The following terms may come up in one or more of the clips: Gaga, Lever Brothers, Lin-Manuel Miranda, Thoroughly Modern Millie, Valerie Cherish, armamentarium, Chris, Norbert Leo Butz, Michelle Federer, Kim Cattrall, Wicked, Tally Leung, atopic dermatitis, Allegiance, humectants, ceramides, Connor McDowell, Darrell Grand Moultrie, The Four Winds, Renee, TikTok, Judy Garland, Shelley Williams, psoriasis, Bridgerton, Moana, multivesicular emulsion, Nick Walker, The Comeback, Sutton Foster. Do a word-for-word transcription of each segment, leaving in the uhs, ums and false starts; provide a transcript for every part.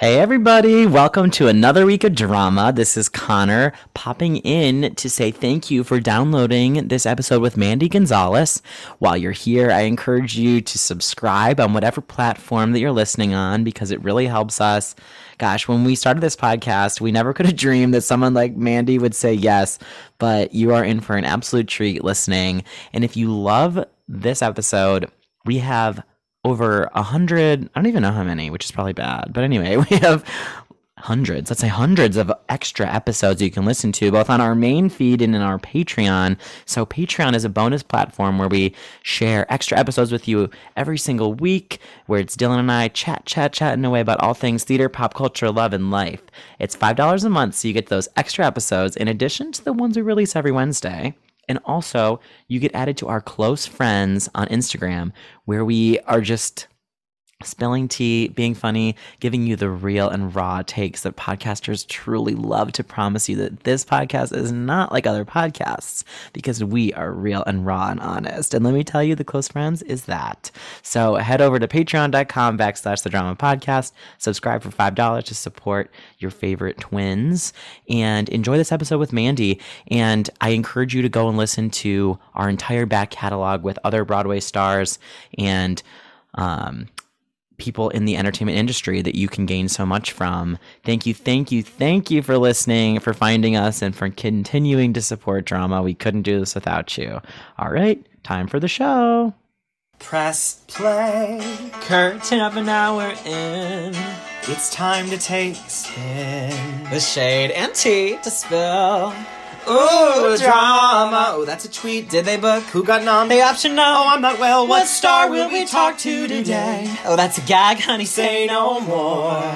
Hey everybody, welcome to another week of drama. This is Connor popping in to say thank you for downloading this episode with Mandy Gonzalez. While you're here, I encourage you to subscribe on whatever platform that you're listening on because it really helps us. Gosh, when we started this podcast, we never could have dreamed that someone like Mandy would say yes, but you are in for an absolute treat listening. And if you love this episode, we have over a hundred, I don't even know how many, which is probably bad. But anyway, we have hundreds, let's say hundreds of extra episodes you can listen to, both on our main feed and in our Patreon. So Patreon is a bonus platform where we share extra episodes with you every single week, where it's Dylan and I chat, chat, chatting away about all things theater, pop culture, love, and life. It's five dollars a month, so you get those extra episodes in addition to the ones we release every Wednesday. And also, you get added to our close friends on Instagram, where we are just spilling tea, being funny, giving you the real and raw takes that podcasters truly love to promise you that this podcast is not like other podcasts because we are real and raw and honest. And let me tell you, the close friends is that. So head over to patreon.com backslash the drama podcast, subscribe for five dollars to support your favorite twins, and enjoy this episode with Mandy. And I encourage you to go and listen to our entire back catalog with other Broadway stars and um, people in the entertainment industry that you can gain so much from. Thank you, thank you, thank you for listening, for finding us, and for continuing to support drama. We couldn't do this without you. All right, time for the show. Press play. Curtain up, an hour in. It's time to take a spin. The shade and tea to spill. Ooh, drama. Oh, that's a tweet. Did they book? Who got nom? They option no. Oh, I'm not well. What, what star will we talk to today? Oh, that's a gag, honey. Say no more.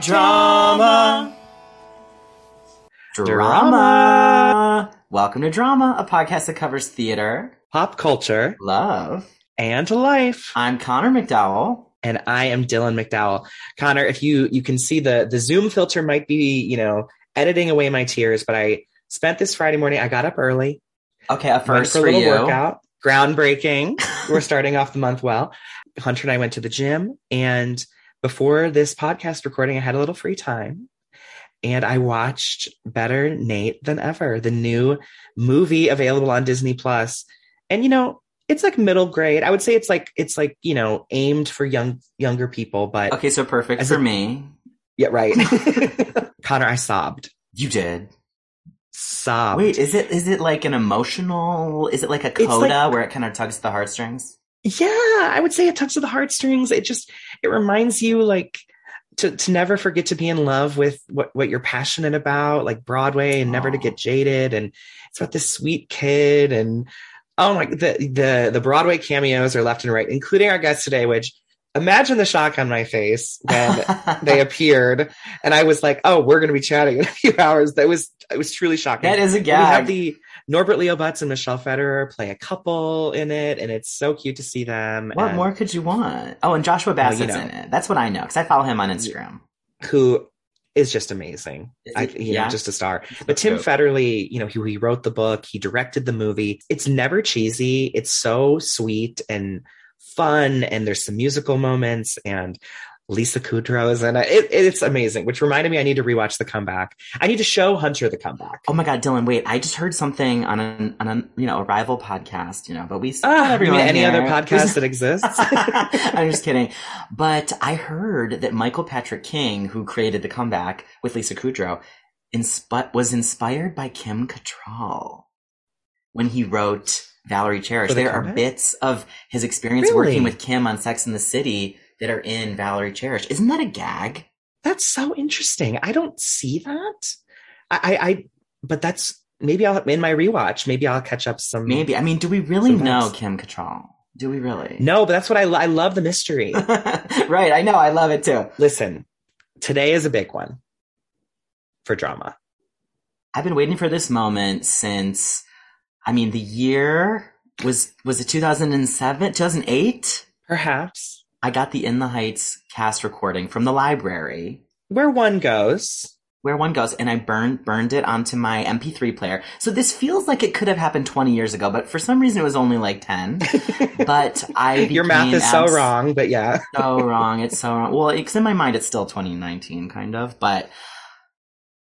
Drama. Drama. Drama. Welcome to Drama, a podcast that covers theater, pop culture, love, and life. I'm Connor McDowell. And I am Dylan McDowell. Connor, if you, you can see the, the Zoom filter might be, you know, editing away my tears, but I spent this Friday morning. I got up early. Okay, a first for, for you. Workout, groundbreaking. We're starting off the month well. Hunter and I went to the gym, and before this podcast recording, I had a little free time, and I watched Better Nate Than Ever, the new movie available on Disney Plus. And you know, it's like middle grade. I would say it's like it's like you know, aimed for young younger people. But okay, so perfect for a, me. Yeah, right. Connor, I sobbed. You did. Sobbed. Wait, is it is it like an emotional, is it like a coda like, where it kind of tugs at the heartstrings? Yeah, I would say it tugs at the heartstrings. It just, it reminds you like to, to never forget to be in love with what, what you're passionate about, like Broadway, and oh. never to get jaded. And it's about this sweet kid. And oh my, the, the, the Broadway cameos are left and right, including our guest today, which... Imagine the shock on my face when they appeared, and I was like, "Oh, we're going to be chatting in a few hours." That was it was truly shocking. That is a gag. We have the Norbert Leo Butz and Michelle Federer play a couple in it, and it's so cute to see them. What and, more could you want? Oh, and Joshua Bassett's well, you know, in it. That's what I know because I follow him on Instagram. Who is just amazing. Is it, I, you yeah. know, just a star. But Tim Federley, you know, he, he wrote the book, he directed the movie. It's never cheesy. It's so sweet and fun, and there's some musical moments, and Lisa Kudrow is in it. it. It's amazing, which reminded me I need to rewatch The Comeback. I need to show Hunter The Comeback. Oh my God, Dylan, wait, I just heard something on an, on a, you know, a rival podcast, you know, but we... Uh, everyone any here. Other podcast that exists? I'm just kidding. But I heard that Michael Patrick King, who created The Comeback with Lisa Kudrow, insp- was inspired by Kim Cattrall when he wrote... Valerie Cherish. There are bits of his experience really? working with Kim on Sex and the City that are in Valerie Cherish. Isn't that a gag? That's so interesting. I don't see that. I, I, I but that's maybe I'll in my rewatch. Maybe I'll catch up some. Maybe I mean, do we really know Kim Cattrall? Do we really? No, but that's what I lo- I love the mystery. Right? I know. I love it too. Listen, today is a big one for drama. I've been waiting for this moment since. I mean, the year was, was it two thousand seven, two thousand eight? Perhaps. I got the In the Heights cast recording from the library. Where one goes. where one goes, and I burned burned it onto my M P three player. So this feels like it could have happened twenty years ago, but for some reason it was only like ten. But I your math is so wrong, but yeah, so wrong. It's so wrong. Well, because in my mind it's still twenty nineteen, kind of. But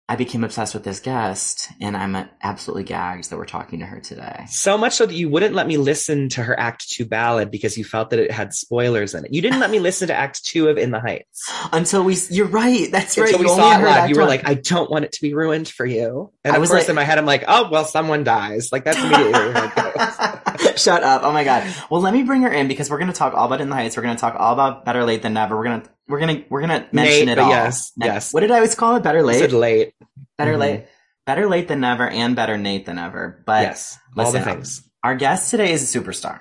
I became obsessed with this guest, and I'm absolutely gagged that we're talking to her today. So much so that you wouldn't let me listen to her Act Two ballad because you felt that it had spoilers in it. You didn't let me listen to Act Two of In the Heights until we. You're right. That's right. Until we saw it live, you were like, "I don't want it to be ruined for you." And of course, in my head, I'm like, "Oh well, someone dies." Like that's immediately where it goes. Shut up! Oh my god. Well, let me bring her in because we're going to talk all about In the Heights. We're going to talk all about Better Late Than Never. We're going to. We're gonna we're gonna mention Nate, it all. Yes, and yes. What did I always call it? Better late. Said late. Better mm-hmm. late. Better late than never, and better Nate than ever. But yes, listen, all the things. Our guest today is a superstar.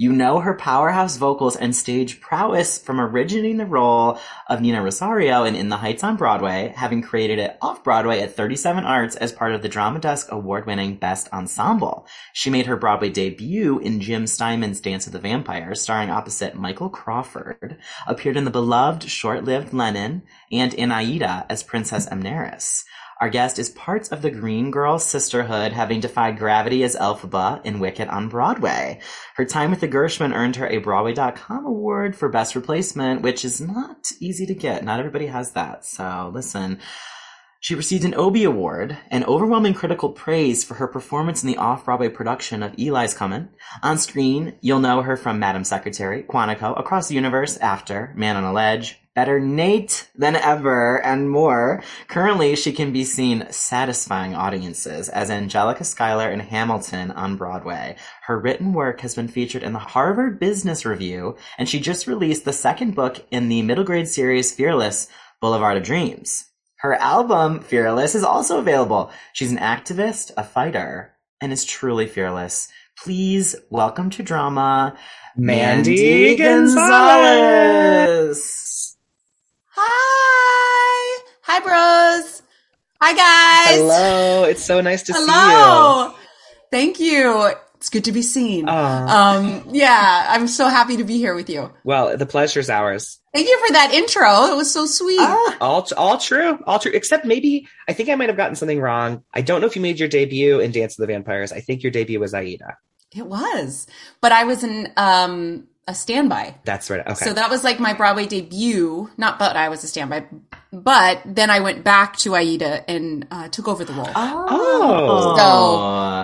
You know her powerhouse vocals and stage prowess from originating the role of Nina Rosario in In the Heights on Broadway, having created it off-Broadway at thirty-seven Arts as part of the Drama Desk award-winning Best Ensemble. She made her Broadway debut in Jim Steinman's Dance of the Vampires, starring opposite Michael Crawford, appeared in the beloved short-lived Lenin, and in Aida as Princess Amneris. Our guest is part of the Green Girl Sisterhood, having defied gravity as Elphaba in Wicked on Broadway. Her time with the Gershwin earned her a Broadway dot com award for Best Replacement, which is not easy to get. Not everybody has that. So listen, she received an Obie Award and overwhelming critical praise for her performance in the off-Broadway production of Eli's Comin'. On screen, you'll know her from Madam Secretary, Quantico, Across the Universe, After, Man on a Ledge, Better Nate Than Ever, and more. Currently, she can be seen satisfying audiences as Angelica Schuyler in Hamilton on Broadway. Her written work has been featured in the Harvard Business Review, and she just released the second book in the middle grade series Fearless, Boulevard of Dreams. Her album, Fearless, is also available. She's an activist, a fighter, and is truly fearless. Please welcome to drama, Mandy, Mandy Gonzalez. Hi. Hi, bros. Hi, guys. Hello. It's so nice to Hello. see you. Hello. Thank you. It's good to be seen. Um, yeah, I'm so happy to be here with you. Well, the pleasure's ours. Thank you for that intro. It was so sweet. Oh, all, all true. All true. Except maybe, I think I might have gotten something wrong. I don't know if you made your debut in Dance of the Vampires. I think your debut was Aida. It was. But I was in um, a standby. That's right. Okay. So that was like my Broadway debut. Not but I was a standby. But then I went back to Aida and uh, took over the role. Oh.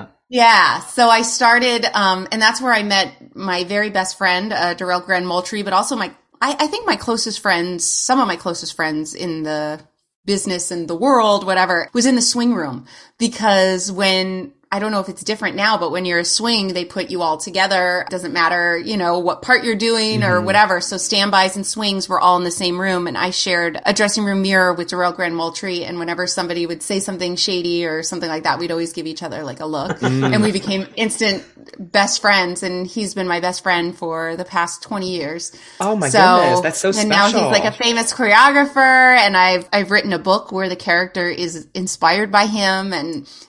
So... Yeah. So I started, um, and that's where I met my very best friend, uh, Darrell Grand Moultrie, but also my, I, I think my closest friends, some of my closest friends in the business and the world, whatever, was in the swing room. Because when, I don't know if it's different now, but when you're a swing, they put you all together. It doesn't matter, you know, what part you're doing mm-hmm. or whatever. So standbys and swings were all in the same room. And I shared a dressing room mirror with Darrell Grand Moultrie. And whenever somebody would say something shady or something like that, we'd always give each other like a look. And we became instant best friends. And he's been my best friend for the past twenty years. Oh my so, goodness. That's so special. And now he's like a famous choreographer. And I've, I've written a book where the character is inspired by him. And,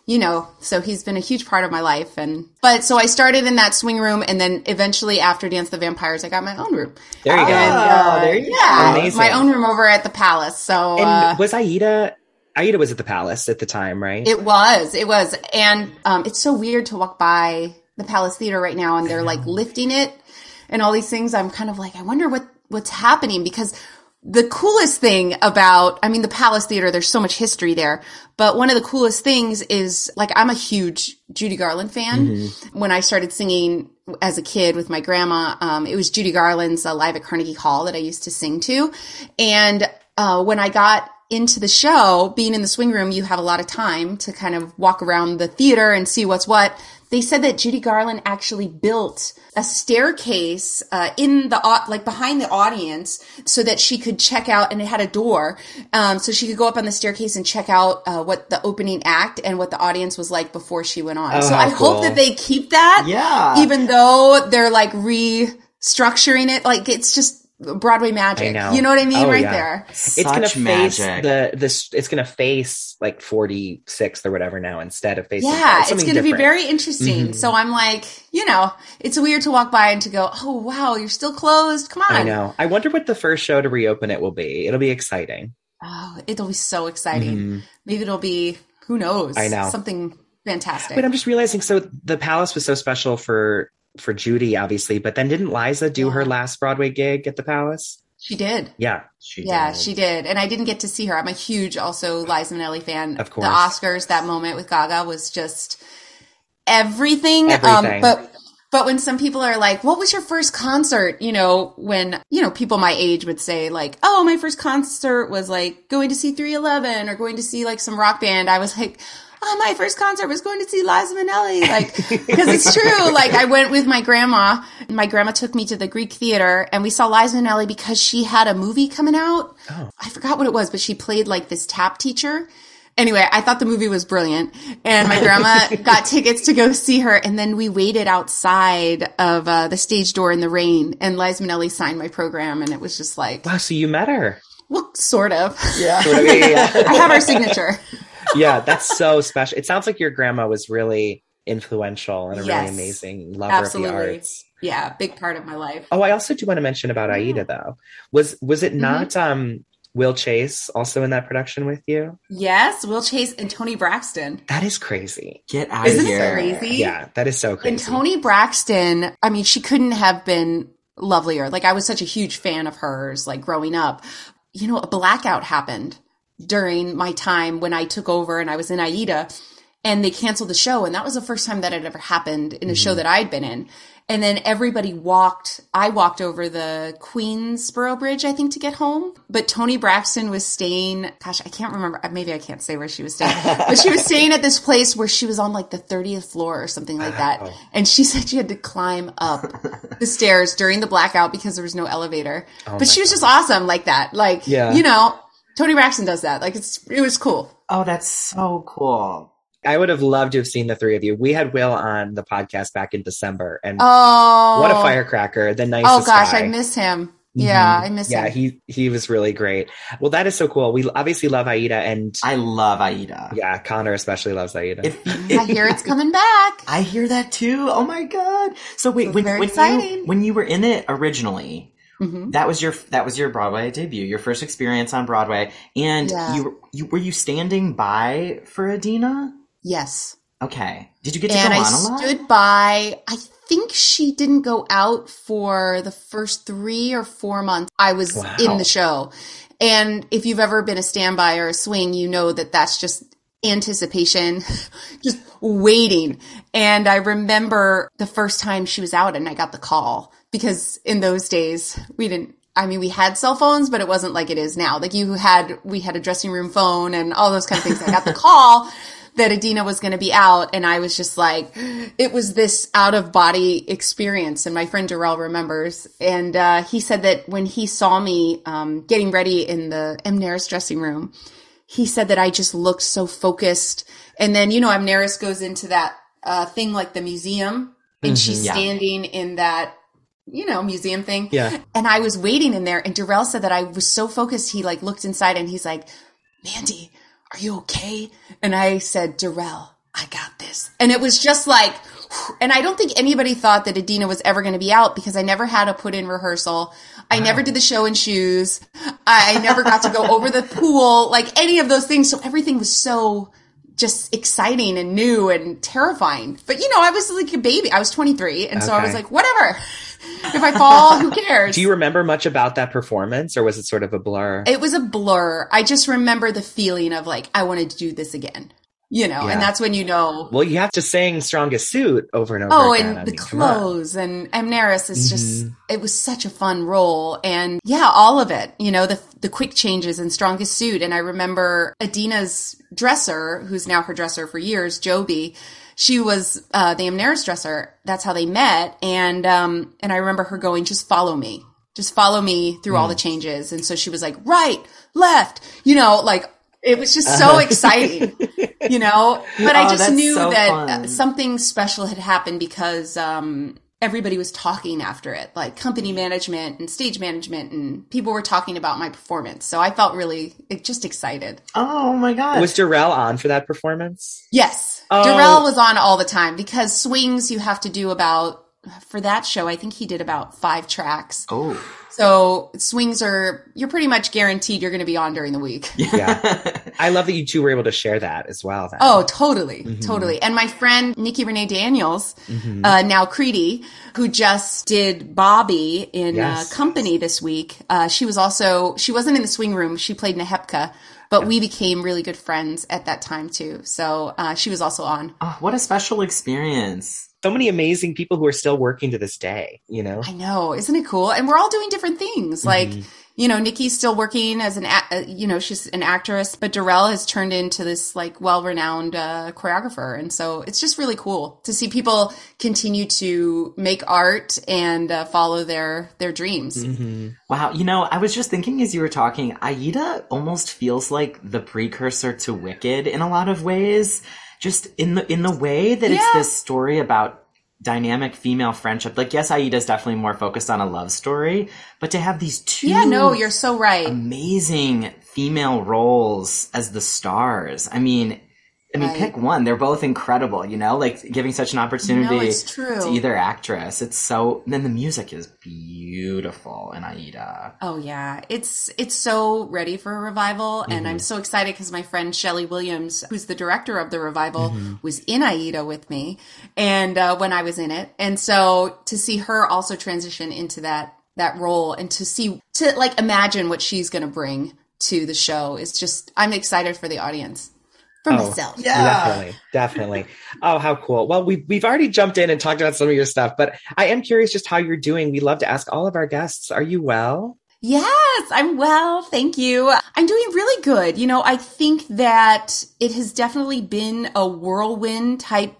you know, so he's been a huge part of my life. And but so I started in that swing room, and then eventually after Dance the Vampires I got my own room. There you go. And, uh, there you yeah go. Amazing. My own room over at the Palace. So and uh, was Aida Aida was at the Palace at the time, right? It was. It was. And um it's so weird to walk by the Palace Theater right now and they're like lifting it and all these things. I'm kind of like, I wonder what what's happening, because the coolest thing about, I mean, the Palace Theater, there's so much history there, but one of the coolest things is, like, I'm a huge Judy Garland fan. Mm-hmm. When I started singing as a kid with my grandma, um, it was Judy Garland's uh, Live at Carnegie Hall that I used to sing to. And uh, when I got into the show, being in the swing room, you have a lot of time to kind of walk around the theater and see what's what. They said that Judy Garland actually built a staircase uh, in the like behind the audience so that she could check out, and it had a door, um, so she could go up on the staircase and check out uh, what the opening act and what the audience was like before she went on. Oh, so I cool. hope that they keep that, yeah. Even though they're like restructuring it, like it's just. Broadway magic, know. You know what I mean, oh, right yeah. there. Such it's gonna face magic. the this. It's gonna face like forty-sixth or whatever now instead of facing. Yeah, it's gonna different. be very interesting. Mm-hmm. So I'm like, you know, it's weird to walk by and to go, oh wow, you're still closed. Come on. I know. I wonder what the first show to reopen it will be. It'll be exciting. Oh, it'll be so exciting. Mm-hmm. Maybe it'll be, who knows? I know. Something fantastic. But I'm just realizing, so the Palace was so special for, for Judy, obviously, but then didn't Liza do yeah. her last Broadway gig at the Palace? She did. Yeah. She yeah, did. she did. And I didn't get to see her. I'm a huge, also, Liza Minnelli fan. Of course. The Oscars, that moment with Gaga was just everything. Everything. Um, but But when some people are like, what was your first concert? You know, when, you know, people my age would say like, oh, my first concert was like going to see three eleven or going to see like some rock band. I was like, oh, my first concert was going to see Liza Minnelli. Like, because it's true. Like I went with my grandma and my grandma took me to the Greek Theater and we saw Liza Minnelli because she had a movie coming out. Oh. I forgot what it was, but she played like this tap teacher. Anyway, I thought the movie was brilliant, and my grandma got tickets to go see her, and then we waited outside of uh, the stage door in the rain, and Liza Minnelli signed my program, and it was just like... Wow, so you met her. Well, sort of. Yeah. Sort of, yeah, yeah. I have her signature. Yeah, that's so special. It sounds like your grandma was really influential and a yes, really amazing lover absolutely. of the arts. Yeah, big part of my life. Oh, I also do want to mention about yeah. Aida, though. Was, was it not... Mm-hmm. Um, Will Chase also in that production with you? Yes, Will Chase and Toni Braxton. That is crazy. Get out Isn't of here. Isn't it crazy? Yeah, that is so crazy. And Toni Braxton, I mean, she couldn't have been lovelier. Like, I was such a huge fan of hers, like, growing up. You know, a blackout happened during my time when I took over and I was in Aida, and they canceled the show, and that was the first time that had ever happened in a mm-hmm. show that I'd been in. And then everybody walked, I walked over the Queensboro Bridge, I think, to get home. But Toni Braxton was staying, gosh, I can't remember. Maybe I can't say where she was staying. But she was staying at this place where she was on like the thirtieth floor or something like that. And she said she had to climb up the stairs during the blackout because there was no elevator. Oh but she was God. just awesome like that. Like, yeah. you know, Toni Braxton does that. Like, it's it was cool. Oh, that's so cool. I would have loved to have seen the three of you. We had Will on the podcast back in December, and oh, what a firecracker! The nicest. Oh gosh, guy. I miss him. Yeah, mm-hmm. I miss yeah, him. Yeah, he he was really great. Well, that is so cool. We obviously love Aida, and I love Aida. Yeah, Connor especially loves Aida. It, it, I hear it's coming back. I hear that too. Oh my God! So wait, when, when you when you were in it originally, mm-hmm. that was your that was your Broadway debut, your first experience on Broadway, and yeah. you you were you standing by for Adina? Yes. Okay. Did you get to and go on a lot? And I stood by, I think she didn't go out for the first three or four months I was wow. in the show. And if you've ever been a standby or a swing, you know that that's just anticipation, just waiting. And I remember the first time she was out and I got the call because in those days we didn't, I mean, we had cell phones, but it wasn't like it is now. Like you had, we had a dressing room phone and all those kind of things. I got the call that Adina was going to be out. And I was just like, it was this out of body experience. And my friend Darrell remembers. And uh, he said that when he saw me um, getting ready in the Amneris dressing room, he said that I just looked so focused. And then, you know, Amneris goes into that uh, thing like the museum and mm-hmm, she's yeah. standing in that, you know, museum thing. Yeah. And I was waiting in there. And Darrell said that I was so focused. He like looked inside and he's like, Mandy, are you okay? And I said, Darrell, I got this. And it was just like, and I don't think anybody thought that Adina was ever going to be out because I never had a put in rehearsal. I wow. never did the show in shoes. I never got to go over the pool, like any of those things. So everything was so just exciting and new and terrifying. But you know, I was like a baby. I was twenty-three. And okay. so I was like, whatever. If I fall, who cares? Do you remember much about that performance or was it sort of a blur? It was a blur. I just remember the feeling of like, I want to do this again, you know, yeah. and that's when you know. Well, you have to sing Strongest Suit over and over oh, again. Oh, and I the mean, clothes and Amneris is mm-hmm. just, it was such a fun role. And yeah, all of it, you know, the the quick changes in Strongest Suit. And I remember Adina's dresser, who's now her dresser for years, Joby, she was uh, the Amneris dresser. That's how they met. And um, and I remember her going, just follow me. Just follow me through mm. all the changes. And so she was like, right, left. You know, like, it was just so uh-huh. exciting, you know. But oh, I just knew so that fun. something special had happened because um, everybody was talking after it. Like company management and stage management and people were talking about my performance. So I felt really just excited. Oh, my God. Was Darrell on for that performance? Yes. Oh. Darrell was on all the time because swings you have to do about for that show, I think he did about five tracks. Oh. So swings are, you're pretty much guaranteed you're going to be on during the week. Yeah. I love that you two were able to share that as well. Then. Oh, totally. Mm-hmm. Totally. And my friend, Nikki Renee Daniels, mm-hmm. uh, now Creedy, who just did Bobby in yes. uh, Company this week. Uh, she was also, she wasn't in the swing room. She played Nehepka. But yeah. we became really good friends at that time, too. So uh, she was also on. Oh, what a special experience. So many amazing people who are still working to this day, you know? I know. Isn't it cool? And we're all doing different things. Mm-hmm. Like, you know, Nikki's still working as an, a- you know, she's an actress. But Darrell has turned into this, like, well-renowned uh, choreographer. And so it's just really cool to see people continue to make art and uh, follow their, their dreams. Mm-hmm. Wow. You know, I was just thinking as you were talking, Aida almost feels like the precursor to Wicked in a lot of ways. Just in the in the way that yeah. it's this story about dynamic female friendship. Like, yes, Aida's definitely more focused on a love story, but to have these two yeah, no, you're so right. amazing female roles as the stars. I mean, I mean, right. pick one. They're both incredible, you know? Like, giving such an opportunity no, it's true. to either actress. It's so... Then the music is beautiful in Aida. Oh, yeah. It's it's so ready for a revival, mm-hmm. and I'm so excited because my friend Shelley Williams, who's the director of the revival, mm-hmm. was in Aida with me and uh, when I was in it. And so to see her also transition into that that role and to see... To, like, imagine what she's going to bring to the show is just... I'm excited for the audience. For oh, myself. Yeah. Definitely. Definitely. Oh, how cool. Well, we've, we've already jumped in and talked about some of your stuff, but I am curious just how you're doing. We love to ask all of our guests, are you well? Yes, I'm well. Thank you. I'm doing really good. You know, I think that it has definitely been a whirlwind type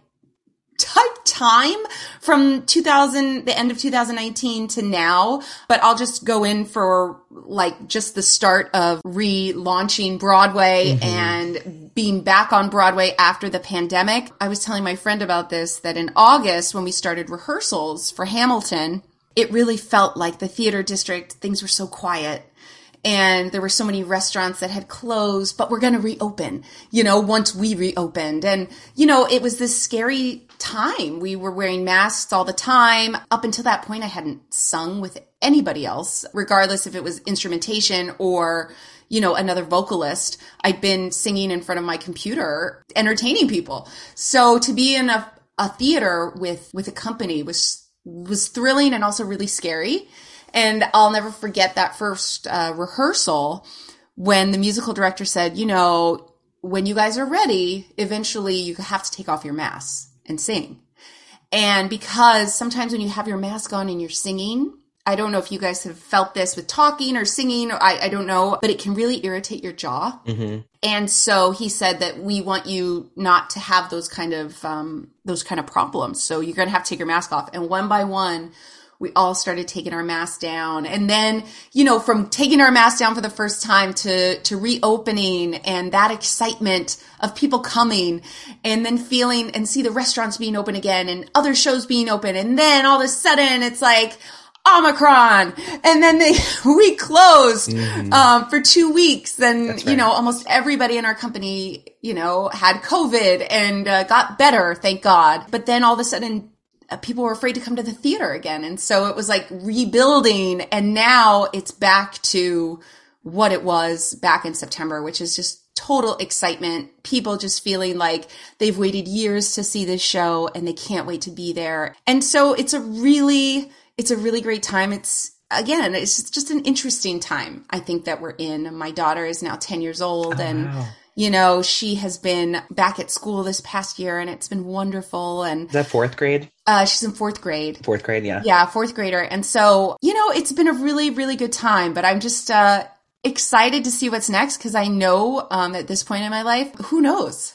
type time from two thousand, the end of two thousand nineteen to now, but I'll just go in for like just the start of relaunching Broadway mm-hmm. and being back on Broadway after the pandemic. I was telling my friend about this, that in August when we started rehearsals for Hamilton, it really felt like the theater district, things were so quiet. And there were so many restaurants that had closed, but we're going to reopen, you know, once we reopened. And, you know, it was this scary time. We were wearing masks all the time. Up until that point, I hadn't sung with anybody else, regardless if it was instrumentation or, you know, another vocalist. I'd been singing in front of my computer, entertaining people. So to be in a, a theater with, with a company was, was thrilling and also really scary. And I'll never forget that first uh, rehearsal when the musical director said, you know, when you guys are ready, eventually you have to take off your masks and sing. And because sometimes when you have your mask on and you're singing, I don't know if you guys have felt this with talking or singing, or I, I don't know, but it can really irritate your jaw. Mm-hmm. And so he said that we want you not to have those kind of um, those kind of problems. So you're going to have to take your mask off. And one by one, we all started taking our masks down. And then, you know, from taking our masks down for the first time to, to reopening and that excitement of people coming and then feeling and see the restaurants being open again and other shows being open. And then all of a sudden it's like Omicron. And then they, we closed mm-hmm. um, for two weeks. Then, right. you know, almost everybody in our company, you know, had COVID and uh, got better, thank God. But then all of a sudden, people were afraid to come to the theater again. And so it was like rebuilding. And now it's back to what it was back in September, which is just total excitement. People just feeling like they've waited years to see this show and they can't wait to be there. And so it's a really, it's a really great time. It's, Again, it's just an interesting time, I think, that we're in. My daughter is now ten years old, oh, and, wow. you know, she has been back at school this past year, and it's been wonderful. And is that fourth grade? Uh, she's in fourth grade. Fourth grade, yeah. Yeah, fourth grader. And so, you know, it's been a really, really good time, but I'm just uh, excited to see what's next because I know um, at this point in my life, who knows?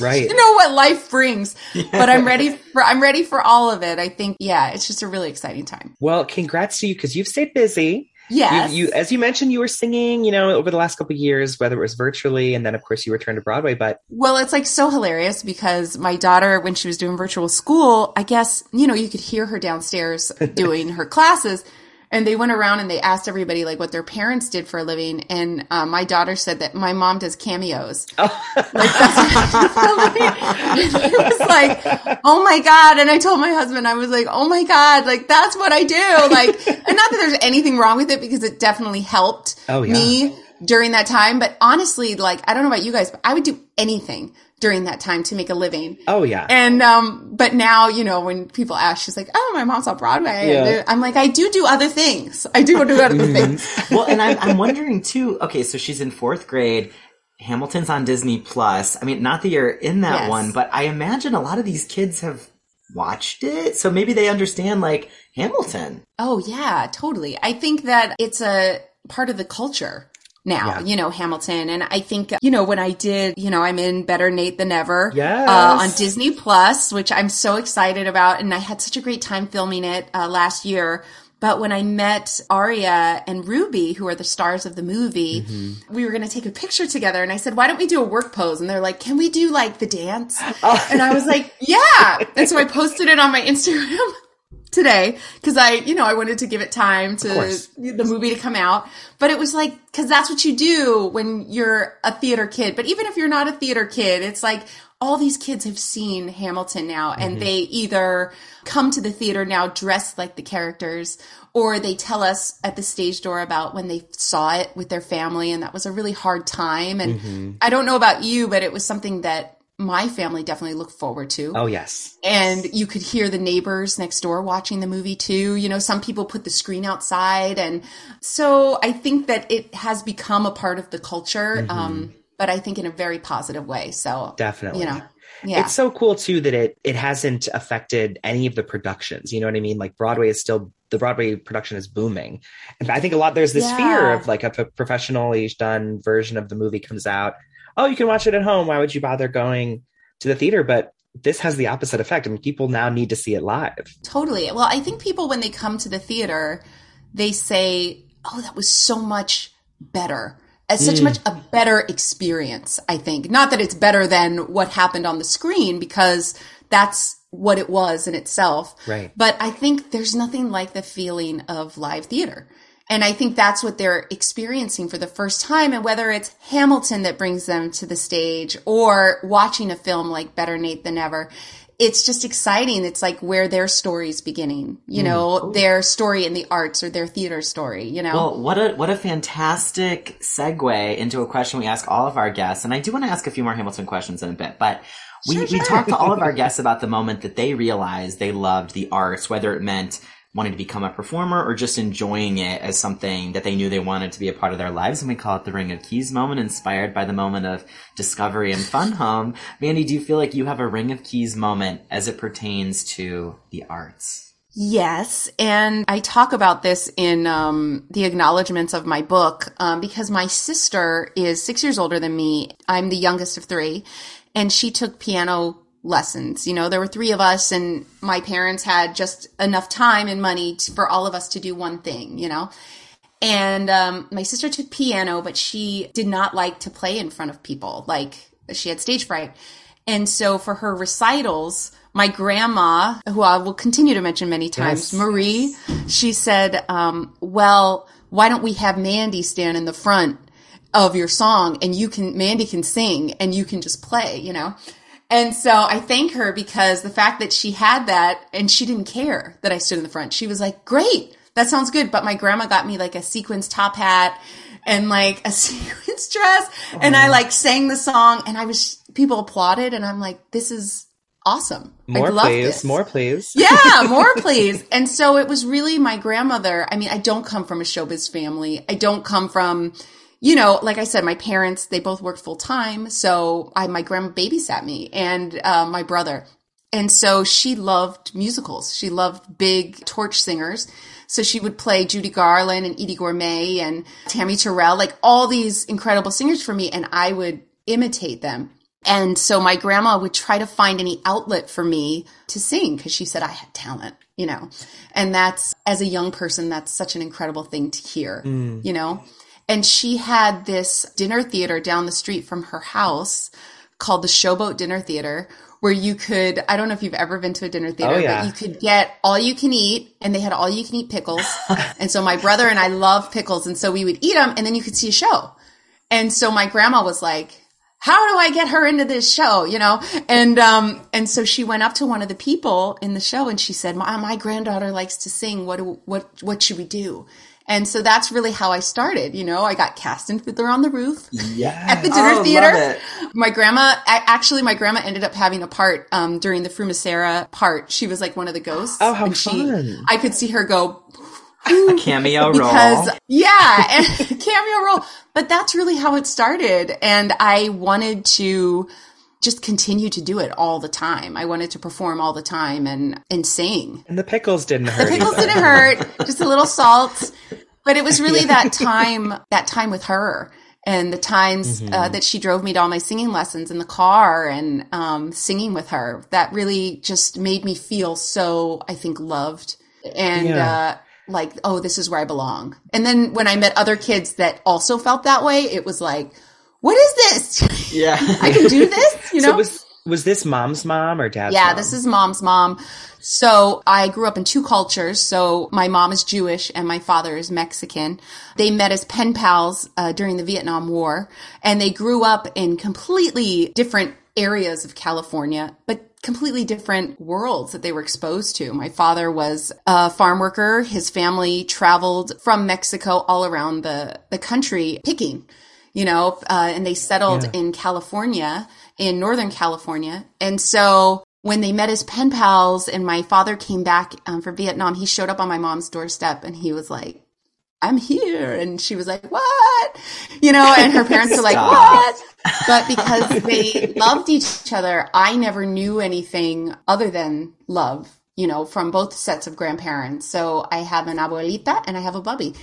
Right. You know what life brings, yeah. but I'm ready for, I'm ready for all of it. I think, yeah, it's just a really exciting time. Well, congrats to you because you've stayed busy. Yes. You, you, as you mentioned, you were singing, you know, over the last couple of years, whether it was virtually, and then of course you returned to Broadway, but. Well, it's like so hilarious because my daughter, when she was doing virtual school, I guess, you know, you could hear her downstairs doing her classes. And they went around and they asked everybody like what their parents did for a living. And uh, my daughter said that my mom does cameos. Oh. Like, that's what she did for a living. It was like, oh my God. And I told my husband, I was like, oh my God, like that's what I do. Like, and not that there's anything wrong with it because it definitely helped oh, yeah. me during that time. But honestly, like, I don't know about you guys, but I would do anything during that time to make a living. Oh yeah. And, um, but now, you know, when people ask, she's like, oh, my mom's on Broadway. Yeah. I'm like, I do do other things. I do do other things. Well, and I'm, I'm wondering too, okay, so she's in fourth grade. Hamilton's on Disney Plus. I mean, not that you're in that yes. one, but I imagine a lot of these kids have watched it. So maybe they understand like Hamilton. Oh yeah, totally. I think that it's a part of the culture now, yeah. you know, Hamilton. And I think, you know, when I did, you know, I'm in Better Nate Than Ever yes. uh, on Disney Plus, which I'm so excited about. And I had such a great time filming it uh, last year. But when I met Aria and Ruby, who are the stars of the movie, mm-hmm. we were going to take a picture together. And I said, why don't we do a work pose? And they're like, can we do like the dance? Oh. And I was like, yeah. And so I posted it on my Instagram today because I, you know, I wanted to give it time to the movie to come out. But it was like, because that's what you do when you're a theater kid. But even if you're not a theater kid, it's like all these kids have seen Hamilton now and mm-hmm. they either come to the theater now dressed like the characters or they tell us at the stage door about when they saw it with their family. And that was a really hard time. And mm-hmm. I don't know about you, but it was something that my family definitely looked forward to. Oh, yes. And you could hear the neighbors next door watching the movie too. You know, some people put the screen outside. And so I think that it has become a part of the culture, mm-hmm. um, but I think in a very positive way. So definitely, you know, yeah. It's so cool too that it, it hasn't affected any of the productions. You know what I mean? Like Broadway is still, the Broadway production is booming. And I think a lot, there's this yeah. fear of like if a professionally done version of the movie comes out, oh, you can watch it at home. Why would you bother going to the theater? But this has the opposite effect. I mean, people now need to see it live. Totally. Well, I think people, when they come to the theater, they say, oh, that was so much better. It's such mm. much a better experience, I think. Not that it's better than what happened on the screen, because that's what it was in itself. Right. But I think there's nothing like the feeling of live theater. And I think that's what they're experiencing for the first time. And whether it's Hamilton that brings them to the stage or watching a film like Better Nate Than Ever, it's just exciting. It's like where their story's beginning, you know, mm. their story in the arts or their theater story, you know. Well, what a what a fantastic segue into a question we ask all of our guests. And I do want to ask a few more Hamilton questions in a bit, but we, sure, sure. we talked to all of our guests about the moment that they realized they loved the arts, whether it meant wanting to become a performer or just enjoying it as something that they knew they wanted to be a part of their lives. And we call it the Ring of Keys moment, inspired by the moment of discovery and fun home. Mandy, do you feel like you have a Ring of Keys moment as it pertains to the arts? Yes. And I talk about this in um, the acknowledgments of my book um, because my sister is six years older than me. I'm the youngest of three, and she took piano lessons. You know, there were three of us and my parents had just enough time and money to, for all of us to do one thing, you know, and um, my sister took piano, but she did not like to play in front of people. Like she had stage fright. And so for her recitals, my grandma, who I will continue to mention many times, yes. Marie, she said, um, well, why don't we have Mandy stand in the front of your song and you can, Mandy can sing and you can just play, you know? And so I thank her because the fact that she had that and she didn't care that I stood in the front. She was like, great, that sounds good. But my grandma got me like a sequins top hat and like a sequins dress. Oh. And I like sang the song and I was, people applauded and I'm like, this is awesome. More I love please, this. More please. Yeah, more please. And so it was really my grandmother. I mean, I don't come from a showbiz family. I don't come from... You know, like I said, my parents, they both worked full time. So I, my grandma babysat me and uh, my brother. And so she loved musicals. She loved big torch singers. So she would play Judy Garland and Edie Gourmet and Tammy Terrell, like all these incredible singers for me. And I would imitate them. And so my grandma would try to find any outlet for me to sing because she said I had talent, you know, and that's, as a young person, that's such an incredible thing to hear, mm. you know. And she had this dinner theater down the street from her house called the Showboat Dinner Theater, where you could, I don't know if you've ever been to a dinner theater, oh, yeah. but you could get all you can eat, and they had all you can eat pickles. And so my brother and I love pickles. And so we would eat them, and then you could see a show. And so my grandma was like, how do I get her into this show? You know? And, um, and so she went up to one of the people in the show and she said, my, my granddaughter likes to sing. What, do, what, what should we do? And so that's really how I started. You know, I got cast in Fiddler on the Roof yes. at the dinner oh, theater. My grandma, I, actually, my grandma ended up having a part um, during the Frumacera part. She was like one of the ghosts. Oh, how and fun. She, I could see her go. A cameo because, role. Yeah, a cameo role. But that's really how it started. And I wanted to just continue to do it all the time. I wanted to perform all the time and, and sing. And the pickles didn't hurt. The pickles either. didn't hurt, just a little salt. But it was really that time, that time with her and the times mm-hmm. uh, that she drove me to all my singing lessons in the car and um, singing with her. That really just made me feel so, I think, loved. And yeah. uh, like, oh, this is where I belong. And then when I met other kids that also felt that way, it was like, what is this? Yeah. I can do this, you know? So was, was this mom's mom or dad's yeah, mom? Yeah, this is mom's mom. So I grew up in two cultures. So my mom is Jewish and my father is Mexican. They met as pen pals uh, during the Vietnam War. And they grew up in completely different areas of California, but completely different worlds that they were exposed to. My father was a farm worker. His family traveled from Mexico all around the, the country picking. You know, uh, and they settled yeah. in California, in Northern California. And so when they met as pen pals and my father came back um, from Vietnam, he showed up on my mom's doorstep and he was like, I'm here. And she was like, what? You know, and her parents were like, what? But because they loved each other, I never knew anything other than love, you know, from both sets of grandparents. So I have an abuelita and I have a bubby.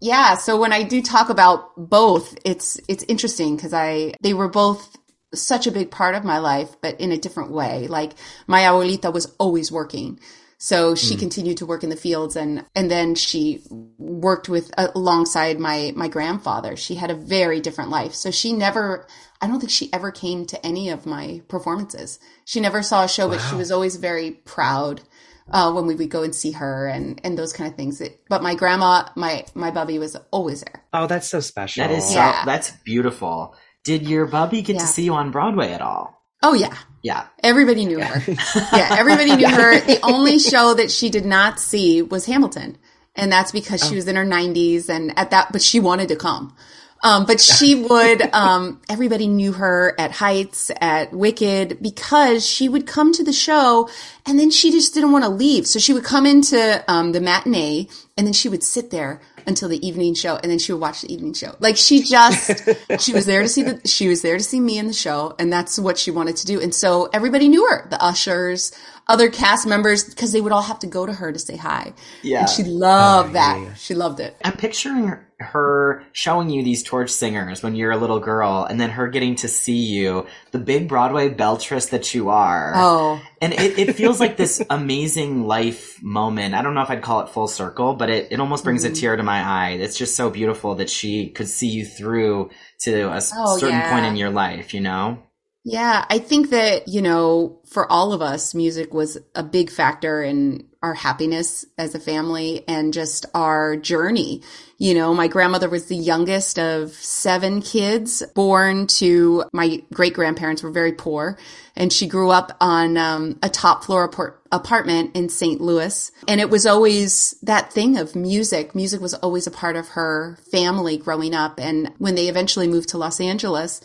Yeah, so when I do talk about both, it's it's interesting because I they were both such a big part of my life, but in a different way. Like my abuelita was always working, so she mm. continued to work in the fields, and and then she worked with uh, alongside my my grandfather. She had a very different life, so she never. I don't think she ever came to any of my performances. She never saw a show, wow. but she was always very proud. Uh, when we would go and see her and, and those kind of things. It, but my grandma, my, my bubby was always there. Oh, that's so special. That is so, yeah. that's beautiful. Did your bubby get yeah. to see you on Broadway at all? Oh, yeah. Yeah. Everybody knew yeah. her. yeah, everybody knew her. The only show that she did not see was Hamilton. And that's because oh. she was in her nineties and at that, but she wanted to come. Um, but she would, um, everybody knew her at Heights, at Wicked, because she would come to the show and then she just didn't want to leave. So she would come into um, the matinee and then she would sit there until the evening show and then she would watch the evening show. Like she just, she was there to see the, she was there to see me in the show, and that's what she wanted to do. And so everybody knew her, the ushers, other cast members, because they would all have to go to her to say hi. Yeah. And she loved oh, that. Yeah. She loved it. I'm picturing her. her showing you these torch singers when you're a little girl, and then her getting to see you, the big Broadway beltress that you are. Oh. And it, it feels like this amazing life moment. I don't know if I'd call it full circle, but it, it almost brings mm-hmm. a tear to my eye. It's just so beautiful that she could see you through to a oh, certain yeah. point in your life, you know? Yeah, I think that, you know, for all of us, music was a big factor in our happiness as a family and just our journey. You know, my grandmother was the youngest of seven kids born to my great-grandparents were very poor. And she grew up on um, a top floor apart- apartment in Saint Louis. And it was always that thing of music. Music was always a part of her family growing up. And when they eventually moved to Los Angeles,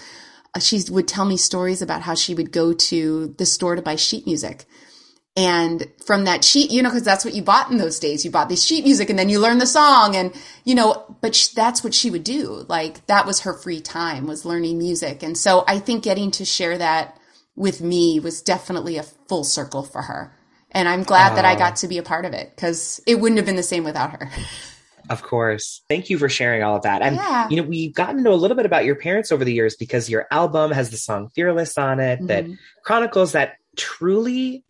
she would tell me stories about how she would go to the store to buy sheet music. And from that sheet, you know, because that's what you bought in those days. You bought this sheet music and then you learn the song and, you know, but sh- that's what she would do. Like that was her free time, was learning music. And so I think getting to share that with me was definitely a full circle for her. And I'm glad uh, that I got to be a part of it, because it wouldn't have been the same without her. Of course. Thank you for sharing all of that. And, yeah. you know, we've gotten to know a little bit about your parents over the years, because your album has the song Fearless on it mm-hmm. that chronicles that truly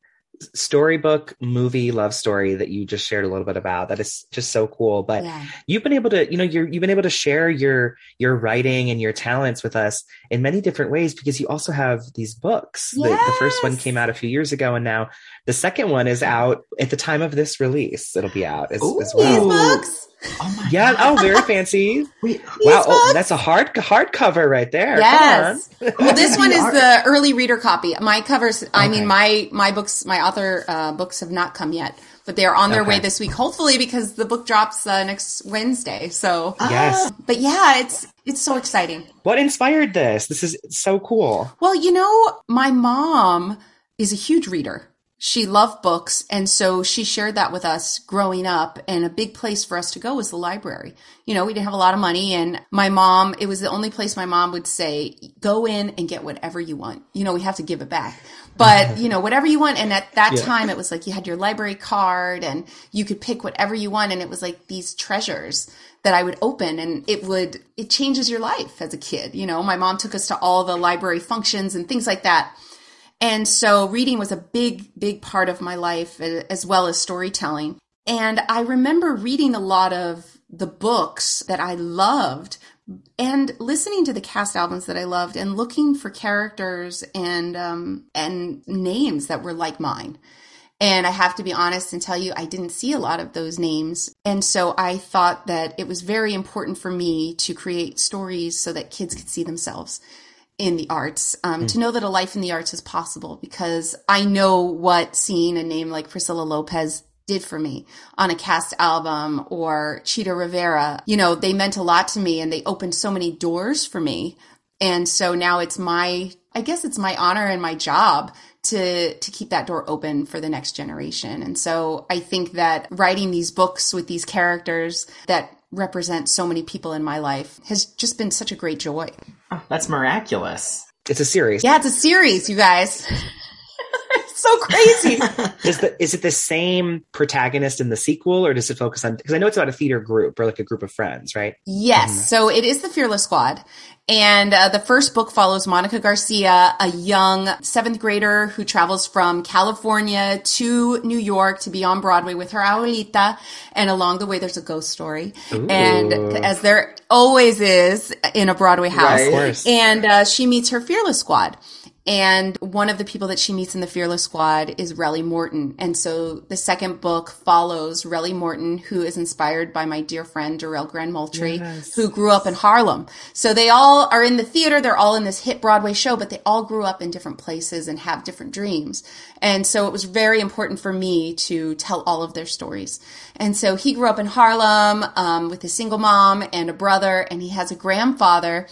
storybook movie love story that you just shared a little bit about. That is just so cool. But yeah. you've been able to, you know, you're, you've been able to share your, your writing and your talents with us in many different ways, because you also have these books. Yes. The, the first one came out a few years ago, and now the second one is out at the time of this release. It'll be out as, Ooh, as well. These books. Oh my yeah. God. Oh, very fancy. Wait, wow. Oh, that's a hard, hard cover right there. Yes. Come on. Well, this one is the early reader copy. My covers, okay. I mean, my, my books, my author uh, books have not come yet, but they are on their okay. way this week, hopefully, because the book drops uh, next Wednesday. So, yes. Uh, but yeah, it's, it's so exciting. What inspired this? This is so cool. Well, you know, my mom is a huge reader. She loved books, and so she shared that with us growing up, and a big place for us to go was the library. You know, we didn't have a lot of money, and my mom, it was the only place my mom would say, go in and get whatever you want. You know, we have to give it back. But, you know, whatever you want. And at that yeah. time, it was like you had your library card, and you could pick whatever you want, and it was like these treasures that I would open, and it would, it changes your life as a kid. You know, my mom took us to all the library functions and things like that. And so reading was a big, big part of my life, as well as storytelling. And I remember reading a lot of the books that I loved and listening to the cast albums that I loved and looking for characters and um, and names that were like mine. And I have to be honest and tell you, I didn't see a lot of those names. And so I thought that it was very important for me to create stories so that kids could see themselves in the arts, um, mm-hmm. to know that a life in the arts is possible, because I know what seeing a name like Priscilla Lopez did for me on a cast album, or Chita Rivera. You know, they meant a lot to me, and they opened so many doors for me. And so now it's my, I guess it's my honor and my job to, to keep that door open for the next generation. And so I think that writing these books with these characters that represent so many people in my life has just been such a great joy. Oh, that's miraculous. It's a series. Yeah, it's a series, you guys. It's so crazy. Is the, is it the same protagonist in the sequel, or does it focus on, because I know it's about a theater group or like a group of friends, right? Yes. Mm-hmm. So it is the Fearless Squad. And uh, the first book follows Monica Garcia, a young seventh grader who travels from California to New York to be on Broadway with her abuelita. And along the way, there's a ghost story. Ooh. And as there always is in a Broadway house. Right, of course. And uh, she meets her Fearless Squad. And one of the people that she meets in the Fearless Squad is Rally Morton. And so the second book follows Rally Morton, who is inspired by my dear friend, Darrell Grand Moultrie, yes. who grew up in Harlem. So they all are in the theater. They're all in this hit Broadway show, but they all grew up in different places and have different dreams. And so it was very important for me to tell all of their stories. And so he grew up in Harlem um, with a single mom and a brother, and he has a grandfather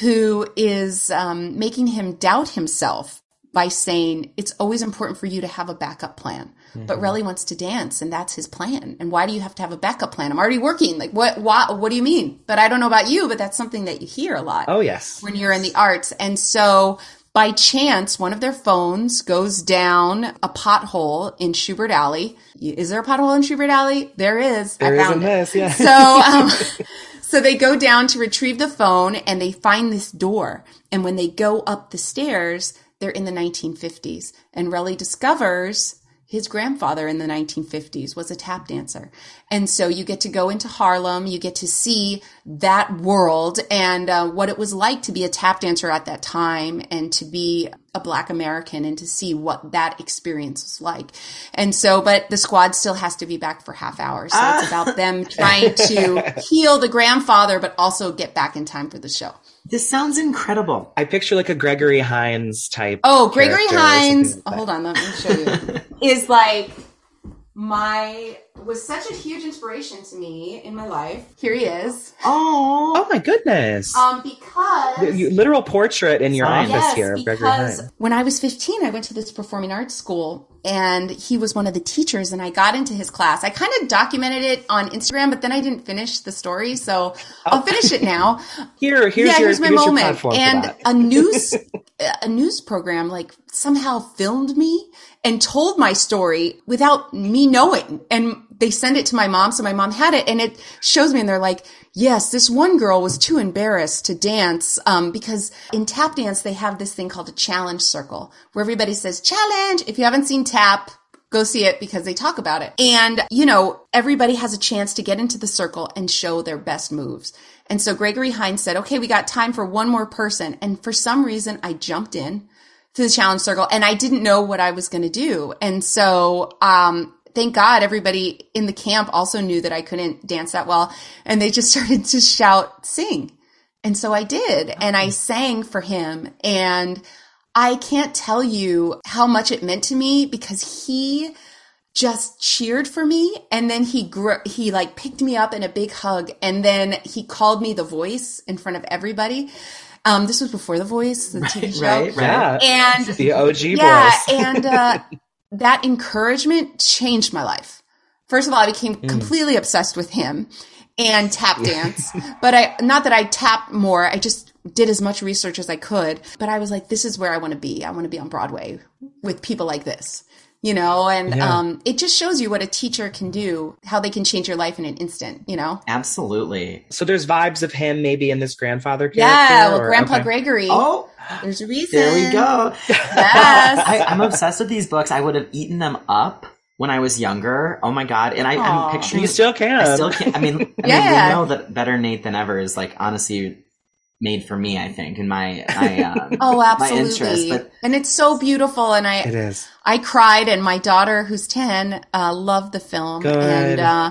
who is um, making him doubt himself by saying, it's always important for you to have a backup plan. Mm-hmm. But Relly wants to dance, and that's his plan. And why do you have to have a backup plan? I'm already working. Like, what, why, what do you mean? But I don't know about you, but that's something that you hear a lot. Oh, yes. When you're in the arts. And so by chance, one of their phones goes down a pothole in Schubert Alley. Is there a pothole in Schubert Alley? There is. There I found is a it. Mess, yeah. So... Um, So they go down to retrieve the phone, and they find this door. And when they go up the stairs, they're in the nineteen fifties. And Relly discovers his grandfather in the nineteen fifties was a tap dancer. And so you get to go into Harlem. You get to see that world and uh, what it was like to be a tap dancer at that time and to be a Black American and to see what that experience was like. And so, but the squad still has to be back for half hours. So ah. it's about them trying to heal the grandfather, but also get back in time for the show. This sounds incredible. I picture like a Gregory Hines type. Oh, Gregory Hines. Like oh, hold on. Let me show you. Is like my, was such a huge inspiration to me in my life. Here he is. Oh. Oh my goodness. Um, because. You, you, literal portrait in your oh, office yes, here. Because when I was fifteen, I went to this performing arts school, and he was one of the teachers, and I got into his class. I kind of documented it on Instagram, but then I didn't finish the story. So I'll oh. finish it now. Here, here's, yeah, your, here's my here's moment. And a news, a news program like somehow filmed me and told my story without me knowing. And they send it to my mom. So my mom had it, and it shows me, and they're like, yes, this one girl was too embarrassed to dance. Um, because in tap dance, they have this thing called a challenge circle where everybody says challenge. If you haven't seen tap, Go see it because they talk about it. And, you know, everybody has a chance to get into the circle and show their best moves. And so Gregory Hines said, okay, we got time for one more person. And for some reason, I jumped in to the challenge circle and I didn't know what I was going to do. And so, um, thank God everybody in the camp also knew that I couldn't dance that well. And they just started to shout, sing. And so I did. And I sang for him. And I can't tell you how much it meant to me because he just cheered for me. And then he grew, he like picked me up in a big hug. And then he called me The Voice in front of everybody. Um, this was before The Voice, the right, T V show. Right, right. And the O G yeah, voice. Yeah, and uh, that encouragement changed my life. First of all, I became mm. completely obsessed with him and tap dance. But I, not that I tapped more, I just did as much research as I could. But I was like, this is where I want to be. I want to be on Broadway with people like this, you know? And yeah. um, it just shows you what a teacher can do, how they can change your life in an instant, you know? Absolutely. So there's vibes of him maybe in this grandfather character? Yeah, well, or, Grandpa okay. Gregory. Oh, there's a reason. There we go. Yes. I, I'm obsessed with these books. I would have eaten them up when I was younger. Oh my God. And I, I'm picturing. You still can. I still can. I mean, I yeah. mean, we know that Better Nate Than Ever is like, honestly, made for me, I think, in my my, um, oh, absolutely. my interest. But and it's so beautiful. And I it is. I cried, and my daughter, who's ten, uh, loved the film. Good. And uh,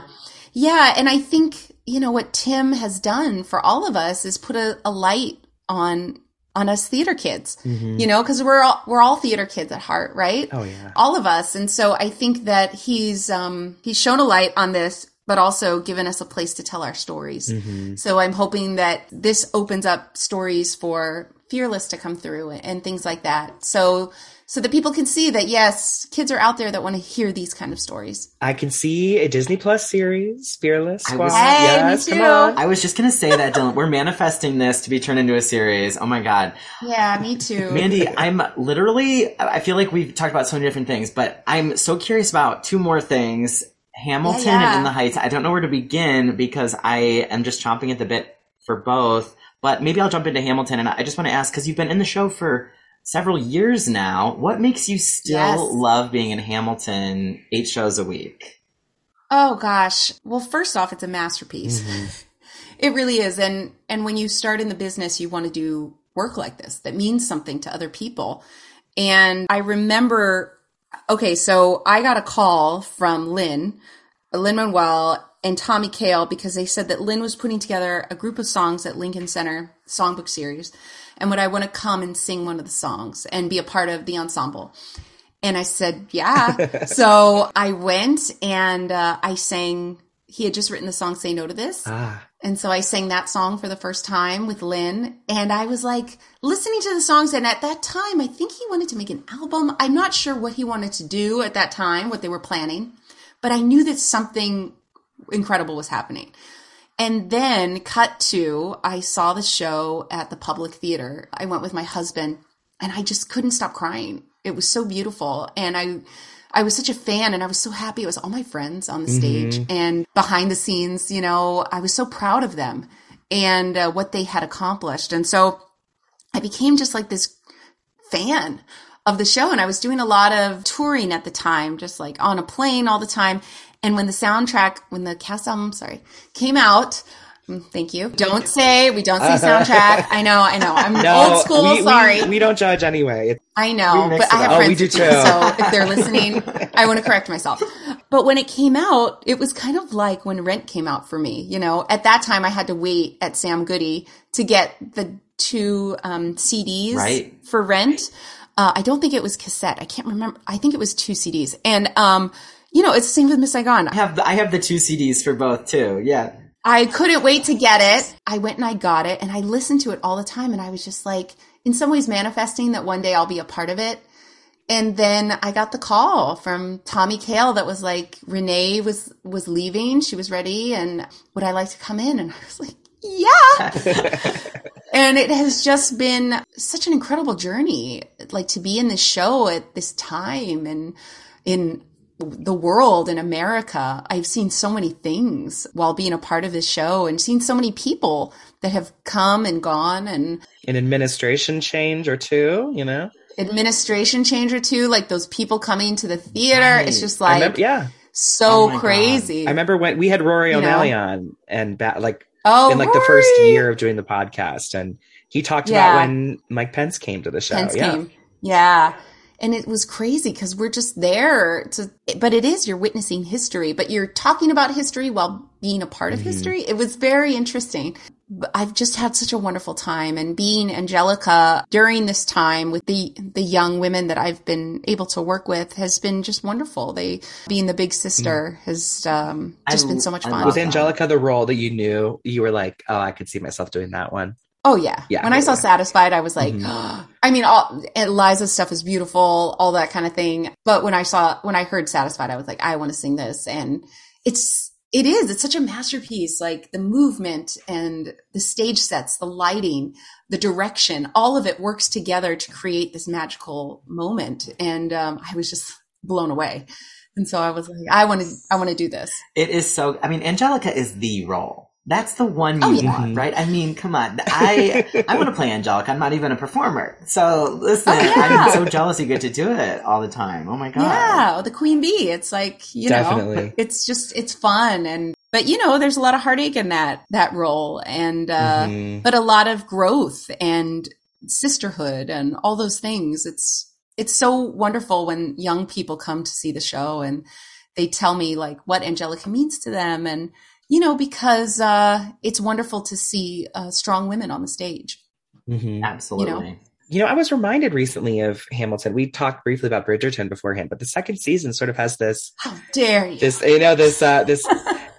yeah, and I think, you know, what Tim has done for all of us is put a, a light on on us theater kids, mm-hmm. you know, because we're all, we're all theater kids at heart, right? Oh, yeah. All of us. And so I think that he's um, he's shown a light on this, but also given us a place to tell our stories. Mm-hmm. So I'm hoping that this opens up stories for Fearless to come through and things like that. So so that people can see that, yes, kids are out there that want to hear these kind of stories. I can see a Disney Plus series, Fearless Squad. I was, hey, yes, me too. Come on. I was just going to say that, Dylan. We're manifesting this to be turned into a series. Oh, my God. Yeah, me too. Mandy, I'm literally, I feel like we've talked about so many different things, but I'm so curious about two more things. Hamilton yeah, yeah. and In the Heights. I don't know where to begin because I am just chomping at the bit for both, but maybe I'll jump into Hamilton. And I just want to ask, because you've been in the show for several years now, what makes you still yes. love being in Hamilton eight shows a week? Oh, gosh. Well, first off, it's a masterpiece. Mm-hmm. It really is. And and when you start in the business, you want to do work like this that means something to other people. And I remember... Okay, so I got a call from Lin, Lin-Manuel, and Tommy Kail because they said that Lin was putting together a group of songs at Lincoln Center Songbook Series, and would I want to come and sing one of the songs and be a part of the ensemble? And I said, yeah. So I went and uh, I sang, he had just written the song Say No to This. Ah. And so I sang that song for the first time with Lin, and I was like listening to the songs. And at that time, I think he wanted to make an album. I'm not sure what he wanted to do at that time, what they were planning, but I knew that something incredible was happening. And then cut to, I saw the show at the Public Theater. I went with my husband and I just couldn't stop crying. It was so beautiful. And I, I was such a fan and I was so happy. It was all my friends on the mm-hmm. stage and behind the scenes, you know, I was so proud of them and uh, what they had accomplished. And so I became just like this fan of the show. And I was doing a lot of touring at the time, just like on a plane all the time. And when the soundtrack, when the cast album, sorry, came out, thank you. Don't say, we don't say soundtrack. I know, I know. I'm no, old school, we, sorry. We, we don't judge anyway. I know, but I have oh, friends. We do too. So if they're listening, I want to correct myself. But when it came out, it was kind of like when Rent came out for me. You know, at that time, I had to wait at Sam Goody to get the two um, C Ds right. for Rent. Uh, I don't think it was cassette. I can't remember. I think it was two C Ds. And, um, you know, it's the same with Miss Saigon. I have the, I have the two C Ds for both too, yeah. I couldn't wait to get it. I went and I got it and I listened to it all the time. And I was just like, in some ways manifesting that one day I'll be a part of it. And then I got the call from Tommy Kail that was like, Renee was, was leaving. She was ready. And would I like to come in? And I was like, yeah. And it has just been such an incredible journey, like to be in this show at this time and in the world in America. I've seen so many things while being a part of this show and seen so many people that have come and gone and an administration change or two, you know? administration change or two, like those people coming to the theater. Right. It's just like, remember, yeah, so oh crazy. God. I remember when we had Rory you O'Malley know? on and ba- like oh, in like Rory. the first year of doing the podcast, and he talked yeah. about when Mike Pence came to the show. Pence yeah. came. Yeah. And it was crazy because we're just there to, but it is, you're witnessing history, but you're talking about history while being a part mm-hmm. of history. It was very interesting. I've just had such a wonderful time, and being Angelica during this time with the, the young women that I've been able to work with has been just wonderful. They being the big sister mm-hmm. has um, just I, been so much I fun. Was Angelica the role that you knew you were like, oh, I could see myself doing that one? Oh, yeah. yeah when I saw yeah. Satisfied, I was like, mm-hmm. oh. I mean, all, Liza's stuff is beautiful, all that kind of thing. But when I saw, when I heard Satisfied, I was like, I want to sing this. And it's, it is, it's such a masterpiece. Like the movement and the stage sets, the lighting, the direction, all of it works together to create this magical moment. And um, I was just blown away. And so I was like, I want to, I want to do this. It is so, I mean, Angelica is the role. That's the one you oh, yeah. want, right? I mean, come on. I I want to play Angelica. I'm not even a performer. So listen, oh, yeah. I'm so jealous you get to do it all the time. Oh my God. Yeah, the queen bee. It's like, you Definitely. know, it's just, it's fun. And, but you know, there's a lot of heartache in that, that role. And, uh, mm-hmm. but a lot of growth and sisterhood and all those things. It's, it's so wonderful when young people come to see the show and they tell me like what Angelica means to them. And, you know, because uh, it's wonderful to see uh, strong women on the stage. Mm-hmm. Absolutely. You know? you know, I was reminded recently of Hamilton. We talked briefly about Bridgerton beforehand, but the second season sort of has this. How dare you? This, you know, this, uh, this,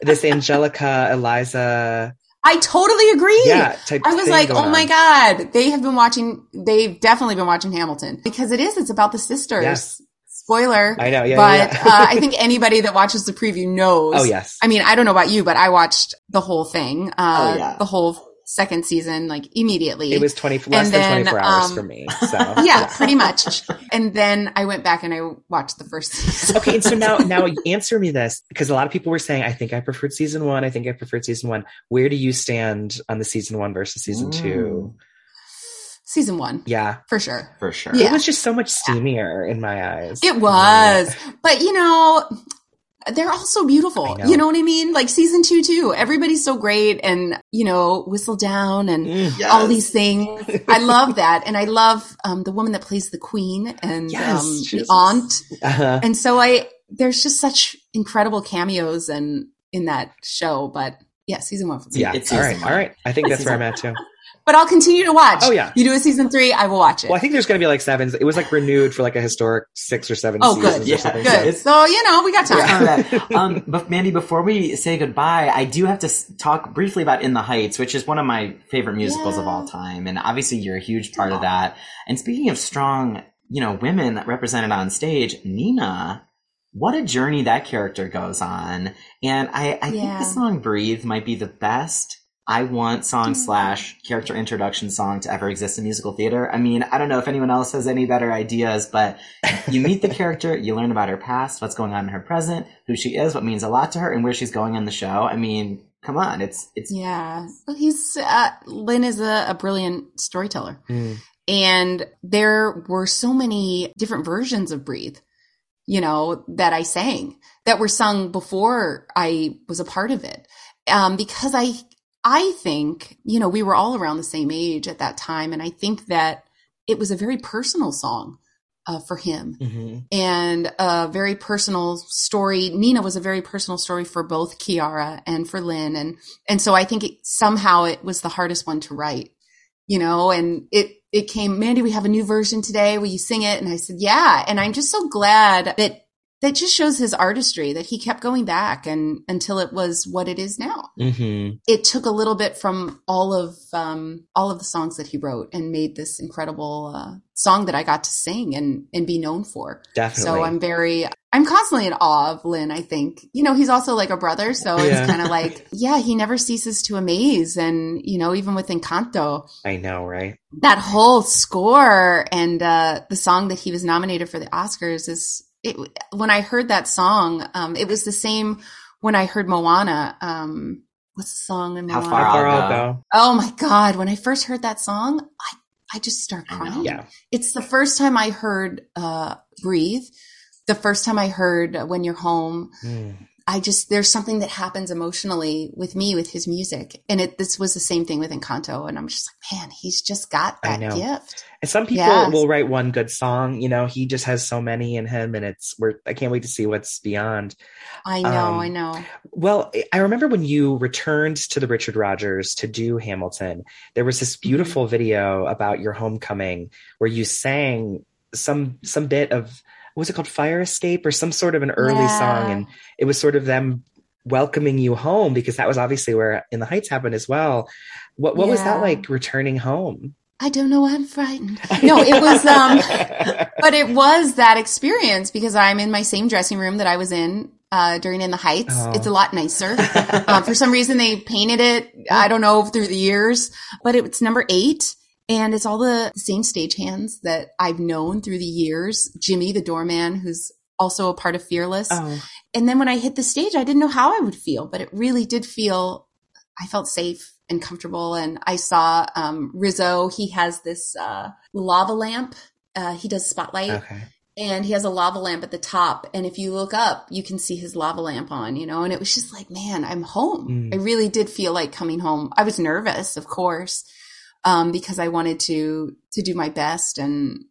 this Angelica, Eliza. I totally agree. Yeah, I was like, oh my on. God, they have been watching. They've definitely been watching Hamilton because it is. It's about the sisters. Yes. Spoiler. I know, yeah. But yeah. uh, I think anybody that watches the preview knows. Oh, yes. I mean, I don't know about you, but I watched the whole thing, uh, oh, yeah. the whole second season, like immediately. It was twenty, less and than then, twenty-four hours um, for me. So yeah, yeah, pretty much. And then I went back and I watched the first season. Okay. And so now, now answer me this, because a lot of people were saying, I think I preferred season one. I think I preferred season one. Where do you stand on the season one versus season mm. two? Season one. Yeah. For sure. For sure. Yeah. It was just so much steamier yeah. in my eyes. It was. Yeah. But, you know, they're all so beautiful. Know. You know what I mean? Like season two, too. Everybody's so great. And, you know, Whistle Down and yes. all these things. I love that. And I love um, the woman that plays the queen and yes, um, the aunt. Uh-huh. And so I, there's just such incredible cameos and in that show. But yeah, season one. For me. Yeah. It's all right. One. All right. I think that's where I'm at, too. But I'll continue to watch. Oh, yeah. You do a season three, I will watch it. Well, I think there's going to be like sevens. It was like renewed for like a historic six or seven oh, seasons. Oh, good. Yeah, or something. Good. So, you know, we got time. Yeah. um, but Mandy, before we say goodbye, I do have to talk briefly about In the Heights, which is one of my favorite musicals yeah. of all time. And obviously you're a huge part yeah. of that. And speaking of strong, you know, women that represented on stage, Nina, what a journey that character goes on. And I, I yeah. think the song Breathe might be the best I want song slash character introduction song to ever exist in musical theater. I mean, I don't know if anyone else has any better ideas, but you meet the character, you learn about her past, what's going on in her present, who she is, what means a lot to her, and where she's going in the show. I mean, come on. It's, it's. Yeah. He's, uh, Lin is a, a brilliant storyteller. Mm. And there were so many different versions of Breathe, you know, that I sang, that were sung before I was a part of it. Um, because I, I think, you know, we were all around the same age at that time. And I think that it was a very personal song uh, for him mm-hmm. and a very personal story. Nina was a very personal story for both Kiara and for Lin. And, and so I think it, somehow it was the hardest one to write, you know, and it, it came, Mandy, we have a new version today. Will you sing it? And I said, yeah. And I'm just so glad that that just shows his artistry, that he kept going back and until it was what it is now. Mm-hmm. It took a little bit from all of um, all of the songs that he wrote and made this incredible uh, song that I got to sing and, and be known for. Definitely. So I'm very, I'm constantly in awe of Lin, I think. You know, he's also like a brother. So yeah. it's kind of like, yeah, he never ceases to amaze. And, you know, even with Encanto. I know, right? That whole score and uh, the song that he was nominated for the Oscars is... It, when I heard that song, um, it was the same when I heard Moana. Um, what's the song in Moana? How Far I'll Go. Oh my God. When I first heard that song, I I just start crying. Yeah. It's the first time I heard uh, Breathe. The first time I heard uh, When You're Home. Mm. I just, there's something that happens emotionally with me, with his music. And it, this was the same thing with Encanto. And I'm just like, man, he's just got that gift. And some people yes. will write one good song, you know, he just has so many in him, and it's, we're, I can't wait to see what's beyond. I know. Um, I know. Well, I remember when you returned to the Richard Rodgers to do Hamilton, there was this beautiful mm-hmm. video about your homecoming where you sang some, some bit of, was it called Fire Escape or some sort of an early yeah. song? And it was sort of them welcoming you home, because that was obviously where In the Heights happened as well. What what yeah. was that like returning home? I don't know. I'm frightened. No, it was, um, but it was that experience, because I'm in my same dressing room that I was in uh, during In the Heights. Oh. It's a lot nicer. uh, for some reason they painted it, I don't know, through the years, but it, it's number eight. And it's all the same stagehands that I've known through the years. Jimmy, the doorman, who's also a part of Fearless. Oh. And then when I hit the stage, I didn't know how I would feel, but it really did feel, I felt safe and comfortable. And I saw um, Rizzo, he has this uh, lava lamp. Uh, he does Spotlight. Okay. And he has a lava lamp at the top. And if you look up, you can see his lava lamp on, you know, and it was just like, man, I'm home. Mm. I really did feel like coming home. I was nervous, of course. Um, because I wanted to, to do my best, and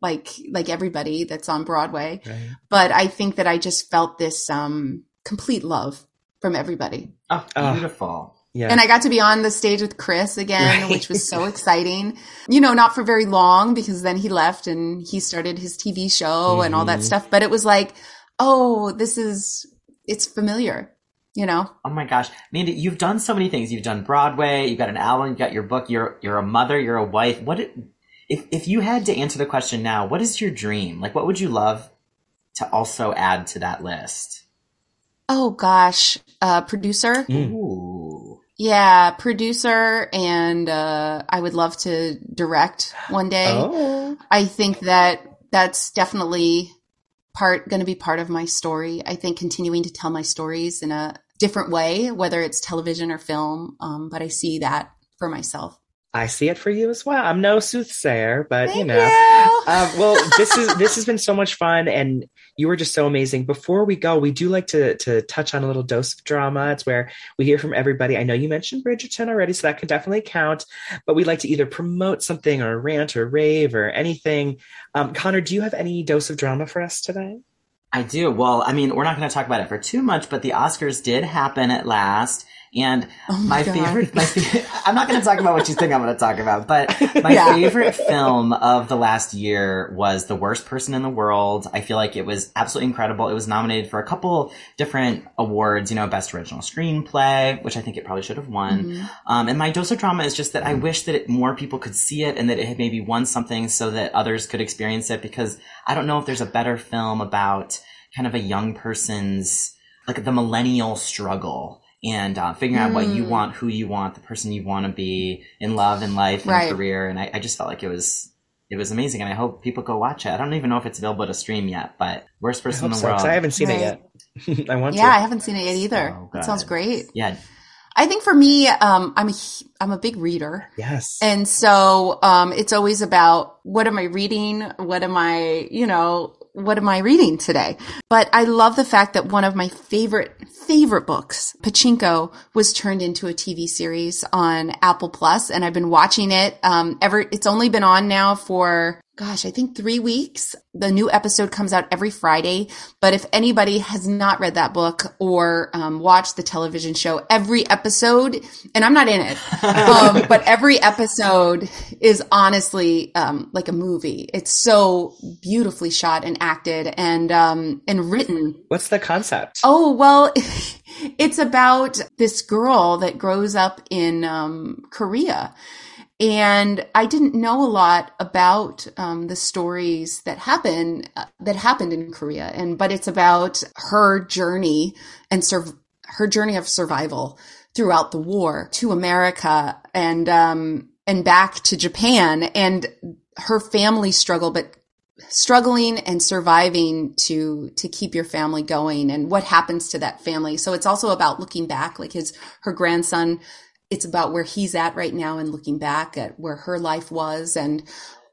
like, like everybody that's on Broadway. Right. But I think that I just felt this, um, complete love from everybody. Oh, beautiful. Uh, yeah. And I got to be on the stage with Chris again, right. which was so exciting, you know, not for very long, because then he left and he started his T V show mm-hmm. and all that stuff. But it was like, oh, this is, it's familiar. You know? Oh my gosh. Mandy, you've done so many things. You've done Broadway, you've got an album, you've got your book, you're you're a mother, you're a wife. What if if you had to answer the question now, what is your dream? Like, what would you love to also add to that list? Oh gosh. Uh producer. Ooh. Yeah, producer, and uh I would love to direct one day. Oh. I think that that's definitely part going to be part of my story. I think continuing to tell my stories in a different way, whether it's television or film. Um, but I see that for myself. I see it for you as well. I'm no soothsayer, but Thank you know, you. Uh, well, this is, this has been so much fun, and you were just so amazing. Before we go, we do like to, to touch on a little dose of drama. It's where we hear from everybody. I know you mentioned Bridgerton already, so that can definitely count, but we'd like to either promote something or rant or rave or anything. Um, Connor, do you have any dose of drama for us today? I do. Well, I mean, we're not going to talk about it for too much, but the Oscars did happen at last. And oh my, my favorite, my favorite, I'm not going to talk about what you think I'm going to talk about, but my yeah. favorite film of the last year was The Worst Person in the World. I feel like it was absolutely incredible. It was nominated for a couple different awards, you know, Best Original Screenplay, which I think it probably should have won. Mm-hmm. Um, and my dose of drama is just that I wish that it, more people could see it, and that it had maybe won something so that others could experience it, because I don't know if there's a better film about kind of a young person's, like the millennial struggle. And uh, figuring out mm. what you want, who you want, the person you want to be in love and life and right. career. And I, I just felt like it was it was amazing. And I hope people go watch it. I don't even know if it's available to stream yet, but Worst Person in the so, World. I haven't seen right. it yet. I want yeah, to. Yeah, I haven't seen it yet either. Oh, that sounds great. Yeah. I think for me, um, I'm a, I'm a big reader. Yes. And so um, it's always about, what am I reading? What am I, you know, what am I reading today? But I love the fact that one of my favorite, favorite books, Pachinko, was turned into a T V series on Apple Plus, and I've been watching it. Um, ever, it's only been on now for, gosh, I think three weeks. The new episode comes out every Friday. But if anybody has not read that book or um, watched the television show, every episode, and I'm not in it, um, but every episode is honestly um, like a movie. It's so beautifully shot and acted and um, and written. What's the concept? Oh, well, it's about this girl that grows up in um, Korea. And I didn't know a lot about um, the stories that happen uh, that happened in Korea, and but it's about her journey and sur- her journey of survival throughout the war to America and um, and back to Japan, and her family struggle, but struggling and surviving to to keep your family going, and what happens to that family. So it's also about looking back, like his her grandson it's about where he's at right now and looking back at where her life was. And,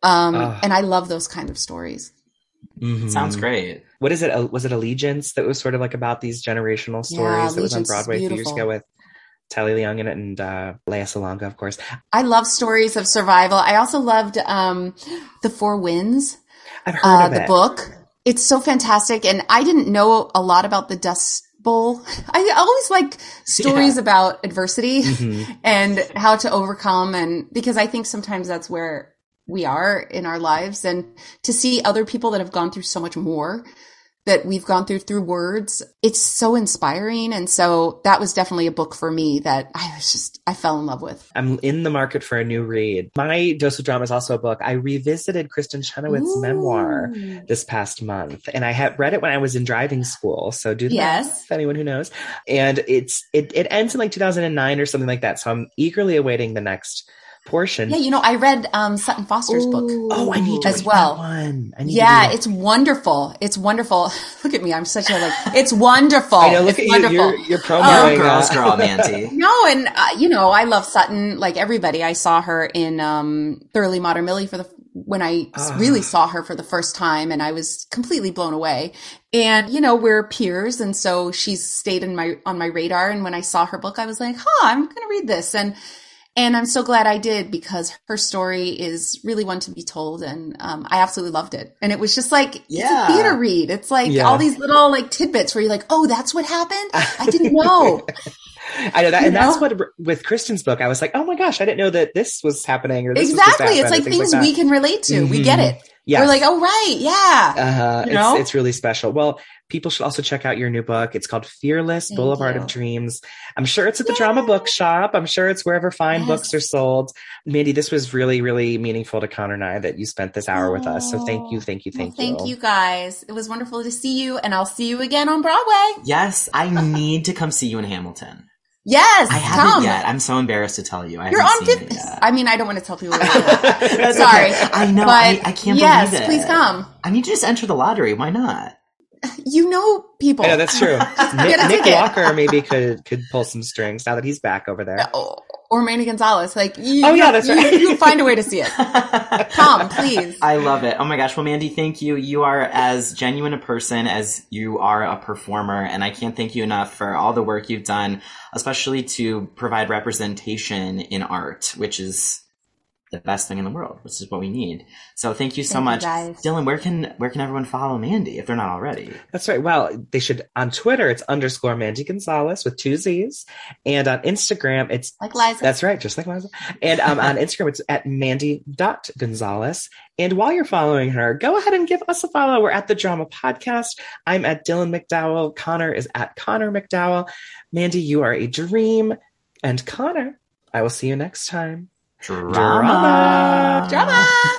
um, uh, and I love those kind of stories. Mm-hmm. Sounds great. What is it? Was it Allegiance that was sort of like about these generational stories yeah, that was on Broadway a few years ago with Tally Leung in it and uh, Lea Salonga, of course. I love stories of survival. I also loved um, The Four Winds, I've heard uh, of the it. book. It's so fantastic. And I didn't know a lot about the Dust Bowl. I always like stories yeah. about adversity mm-hmm. and how to overcome. And because I think sometimes that's where we are in our lives, and to see other people that have gone through so much more that we've gone through through words, it's so inspiring. And so that was definitely a book for me that I was just, I fell in love with. I'm in the market for a new read. My Dose of Drama is also a book. I revisited Kristen Chenoweth's Ooh. memoir this past month, and I had read it when I was in driving school. So do that yes. if anyone who knows. And it's, it, it ends in like two thousand nine or something like that. So I'm eagerly awaiting the next portion. Yeah, you know, I read um, Sutton Foster's Ooh. book. Oh, I need to as read well. That one. I need yeah, to read it's wonderful. It's wonderful. Look at me, I'm such a like. It's wonderful. I know. Look it's at wonderful. you. You're, you're promoting girls, girl, Mandy. No, and uh, you know, I love Sutton like everybody. I saw her in um, Thoroughly Modern Millie for the when I uh. really saw her for the first time, and I was completely blown away. And you know, we're peers, and so she's stayed in my on my radar. And when I saw her book, I was like, "Huh, I'm going to read this." And And I'm so glad I did, because her story is really one to be told. And um, I absolutely loved it. And it was just like, yeah. it's a theater read. It's like yeah. all these little like tidbits where you're like, oh, that's what happened? I didn't know. I know that. You and know? That's what, with Kristen's book, I was like, oh my gosh, I didn't know that this was happening. Or this exactly. was it's like things, things like we can relate to. Mm-hmm. We get it. Yes. We're like, oh, right. Yeah. Uh-huh. You know? it's, it's really special. Well, people should also check out your new book. It's called Fearless Thank Boulevard you. of Dreams. I'm sure it's at the Yay. Drama Bookshop. I'm sure it's wherever fine yes. books are sold. Mandy, this was really, really meaningful to Connor and I that you spent this hour oh. with us. So thank you. Thank you. Thank well, you. Thank you guys. It was wonderful to see you, and I'll see you again on Broadway. Yes. I need to come see you in Hamilton. Yes, I haven't come. yet. I'm so embarrassed to tell you. I You're on fifth. I mean, I don't want to tell people. Sorry, I know. I, I can't yes, believe it. Yes, please come. I mean, you just enter the lottery. Why not? You know people. Yeah, that's true. Nick, Nick Walker maybe could could pull some strings now that he's back over there. No. Or Mandy Gonzalez. Like, you, oh, yeah, that's you, right. you find a way to see it. Come, please. I love it. Oh, my gosh. Well, Mandy, thank you. You are as genuine a person as you are a performer. And I can't thank you enough for all the work you've done, especially to provide representation in art, which is the best thing in the world, which is what we need. So thank you so thank much. You Dylan, where can where can everyone follow Mandy if they're not already? That's right. Well, they should on Twitter, it's underscore Mandy Gonzalez with two Z's. And on Instagram, it's like Liza. That's right, just like Liza. And um, on Instagram, it's at Mandy dot Gonzalez. And while you're following her, go ahead and give us a follow. We're at The Drama Podcast. I'm at Dylan McDowell. Connor is at Connor McDowell. Mandy, you are a dream. And Connor, I will see you next time. Drama. Drama. Drama.